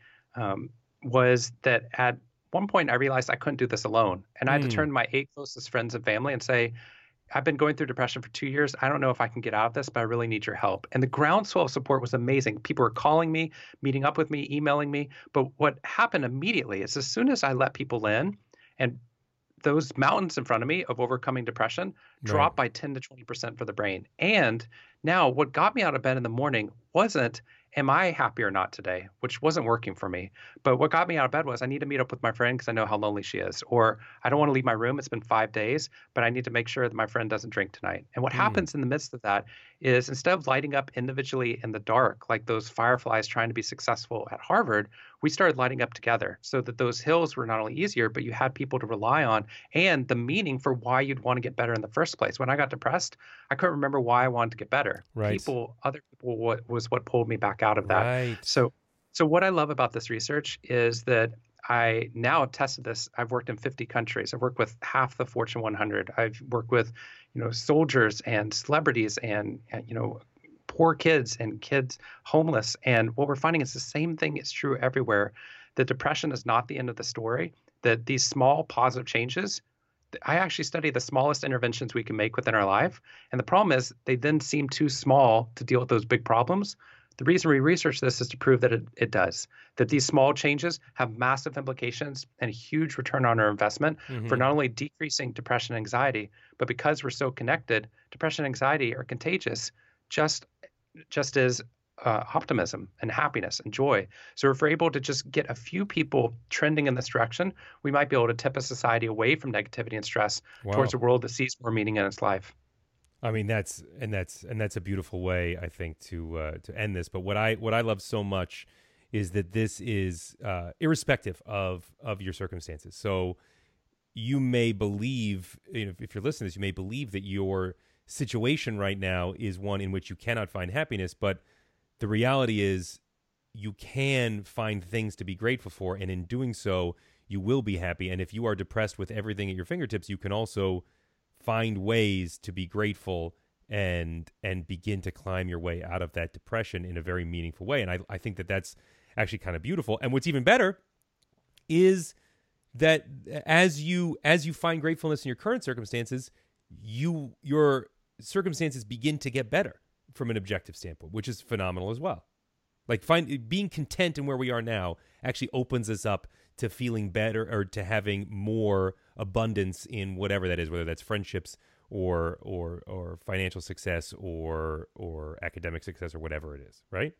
was that at one point I realized I couldn't do this alone. And I had to turn to my 8 closest friends and family and say, I've been going through depression for 2 years. I don't know if I can get out of this, but I really need your help. And the groundswell of support was amazing. People were calling me, meeting up with me, emailing me. But what happened immediately is as soon as I let people in and those mountains in front of me of overcoming depression dropped by 10 to 20% for the brain. And now what got me out of bed in the morning wasn't, am I happy or not today, which wasn't working for me. But what got me out of bed was, I need to meet up with my friend because I know how lonely she is, or I don't want to leave my room. It's been 5 days, but I need to make sure that my friend doesn't drink tonight. And what happens in the midst of that is, instead of lighting up individually in the dark, like those fireflies trying to be successful at Harvard, we started lighting up together so that those hills were not only easier, but you had people to rely on and the meaning for why you'd want to get better in the first place. When I got depressed, I couldn't remember why I wanted to get better. Right. Other people was what pulled me back out of that. Right. So what I love about this research is that I now have tested this. I've worked in 50 countries. I've worked with half the Fortune 100. I've worked with, soldiers and celebrities and poor kids and kids homeless. And what we're finding is the same thing is true everywhere, that depression is not the end of the story, that these small positive changes, I actually study the smallest interventions we can make within our life. And the problem is they then seem too small to deal with those big problems. The reason we research this is to prove that it does, that these small changes have massive implications and a huge return on our investment for not only decreasing depression and anxiety, but because we're so connected, depression and anxiety are contagious just as optimism and happiness and joy. So if we're able to just get a few people trending in this direction, we might be able to tip a society away from negativity and stress towards a world that sees more meaning in its life. I mean, that's a beautiful way, I think, to end this. But what I love so much is that this is irrespective of your circumstances. So you may believe, if you're listening to this, you may believe that your situation right now is one in which you cannot find happiness. But the reality is you can find things to be grateful for. And in doing so, you will be happy. And if you are depressed with everything at your fingertips, you can also find ways to be grateful and begin to climb your way out of that depression in a very meaningful way. And I think that that's actually kind of beautiful. And what's even better is that as you find gratefulness in your current circumstances, your circumstances begin to get better from an objective standpoint, which is phenomenal as well. Like being content in where we are now actually opens us up to feeling better or to having more abundance in whatever that is, whether that's friendships or financial success or academic success or whatever it is, right?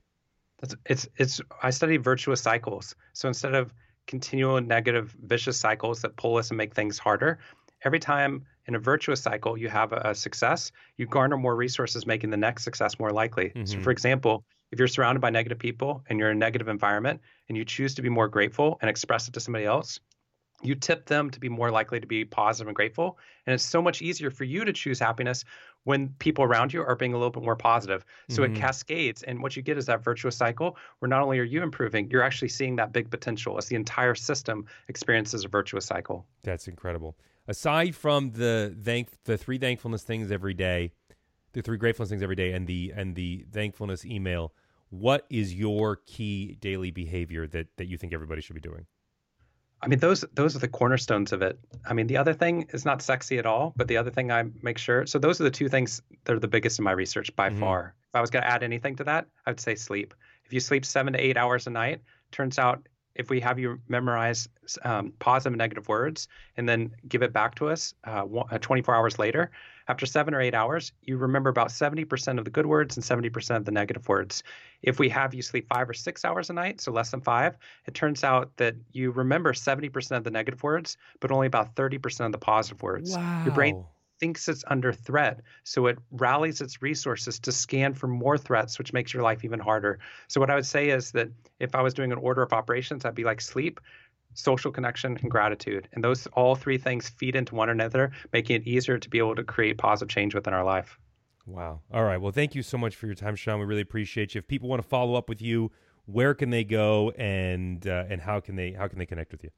I study virtuous cycles. So instead of continual negative vicious cycles that pull us and make things harder, every time in a virtuous cycle you have a success, you garner more resources, making the next success more likely. Mm-hmm. So for example, if you're surrounded by negative people and you're in a negative environment and you choose to be more grateful and express it to somebody else, you tip them to be more likely to be positive and grateful. And it's so much easier for you to choose happiness when people around you are being a little bit more positive. So it cascades. And what you get is that virtuous cycle where not only are you improving, you're actually seeing that big potential as the entire system experiences a virtuous cycle. That's incredible. Aside from the three thankfulness things every day, the three gratefulness things every day, and the thankfulness email, what is your key daily behavior that you think everybody should be doing? I mean, those are the cornerstones of it. I mean, the other thing is not sexy at all, but the other thing I make sure, so those are the two things that are the biggest in my research by far. If I was going to add anything to that, I would say sleep. If you sleep 7 to 8 hours a night, turns out if we have you memorize positive and negative words and then give it back to us 24 hours later, after 7 or 8 hours, you remember about 70% of the good words and 70% of the negative words. If we have you sleep 5 or 6 hours a night, so less than 5, it turns out that you remember 70% of the negative words, but only about 30% of the positive words. Wow. Your brain thinks it's under threat, so it rallies its resources to scan for more threats, which makes your life even harder. So what I would say is that if I was doing an order of operations, I'd be like sleep, social connection, and gratitude. And those all three things feed into one another, making it easier to be able to create positive change within our life. Wow. All right. Well, thank you so much for your time, Shawn. We really appreciate you. If people want to follow up with you, where can they go and how can they connect with you?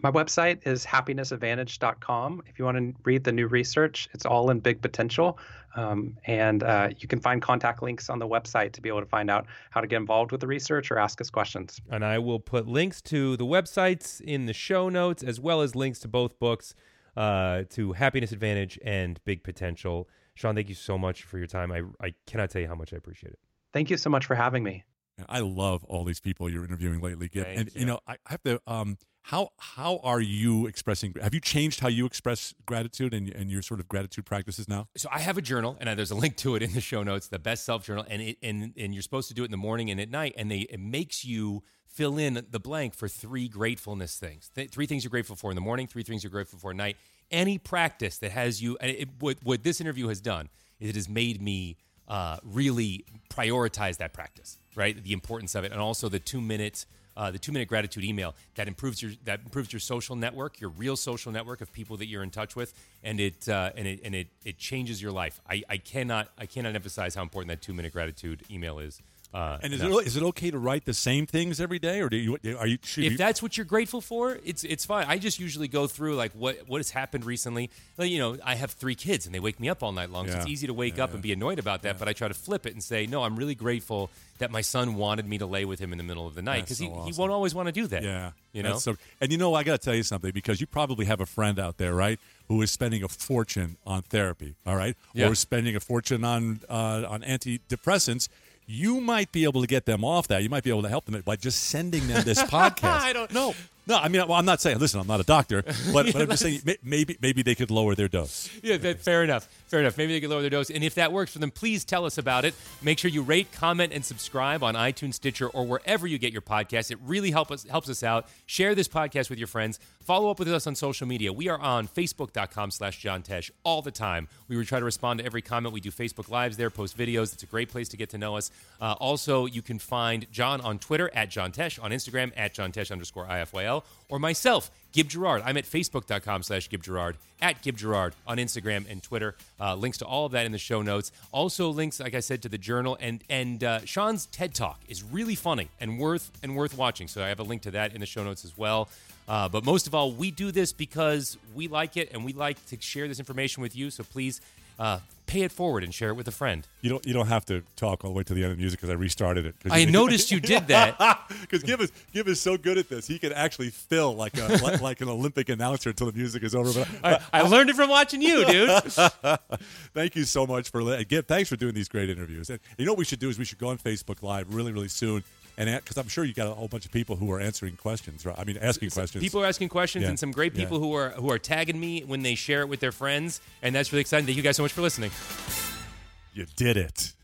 My website is happinessadvantage.com. If you want to read the new research, it's all in Big Potential. And you can find contact links on the website to be able to find out how to get involved with the research or ask us questions. And I will put links to the websites in the show notes, as well as links to both books, to Happiness Advantage and Big Potential. Shawn, thank you so much for your time. I cannot tell you how much I appreciate it. Thank you so much for having me. I love all these people you're interviewing lately, Gip. And, I have to How are you expressing? Have you changed how you express gratitude and your sort of gratitude practices now? So I have a journal, and there's a link to it in the show notes. The Best Self Journal, and you're supposed to do it in the morning and at night, and it makes you fill in the blank for three gratefulness things. Three things you're grateful for in the morning. Three things you're grateful for at night. Any practice that has you. What this interview has done is it has made me really prioritize that practice, right? The importance of it, and also the 2 minutes. The 2 minute gratitude email that improves your social network, your real social network of people that you're in touch with, and it changes your life. I cannot emphasize how important that 2 minute gratitude email is. And is it okay to write the same things every day, or if that's what you're grateful for, it's fine. I just usually go through like what has happened recently. Like, you know, I have three kids and they wake me up all night long, so it's easy to wake up and be annoyed about that. Yeah. But I try to flip it and say, no, I'm really grateful that my son wanted me to lay with him in the middle of the night, because he won't always want to do that. Yeah, you know. I got to tell you something, because you probably have a friend out there, right, who is spending a fortune on therapy, all right, or spending a fortune on antidepressants. You might be able to get them off that. You might be able to help them by just sending them this podcast. I don't know. No, I mean, well, I'm not saying, listen, I'm not a doctor, but, but I'm just saying maybe they could lower their dose. Yeah, fair enough. Maybe they could lower their dose. And if that works for them, please tell us about it. Make sure you rate, comment, and subscribe on iTunes, Stitcher, or wherever you get your podcasts. It really helps us out. Share this podcast with your friends. Follow up with us on social media. We are on Facebook.com/JohnTesh all the time. We try to respond to every comment. We do Facebook Lives there, post videos. It's a great place to get to know us. Also, you can find John on Twitter, @JohnTesh, on Instagram, @JohnTesh_IFYL. Or myself, Gib Gerard. I'm at facebook.com/Gib Gerard, at Gib Gerard on Instagram and Twitter. Links to all of that in the show notes. Also links, like I said, to the journal. And Shawn's TED Talk is really funny and worth watching. So I have a link to that in the show notes as well. But most of all, we do this because we like it and we like to share this information with you. So please pay it forward and share it with a friend. You don't have to talk all the way to the end of the music, because I restarted it. I noticed you did that. Because Gib is so good at this. He can actually fill like an Olympic announcer until the music is over. But I learned it from watching you, dude. Thank you so much for Gib. Thanks for doing these great interviews. And you know what we should do is we should go on Facebook Live really, really soon. And because I'm sure you got a whole bunch of people who are answering questions, right? I mean, asking questions. People are asking questions, and some great people who are tagging me when they share it with their friends, and that's really exciting. Thank you guys so much for listening. You did it.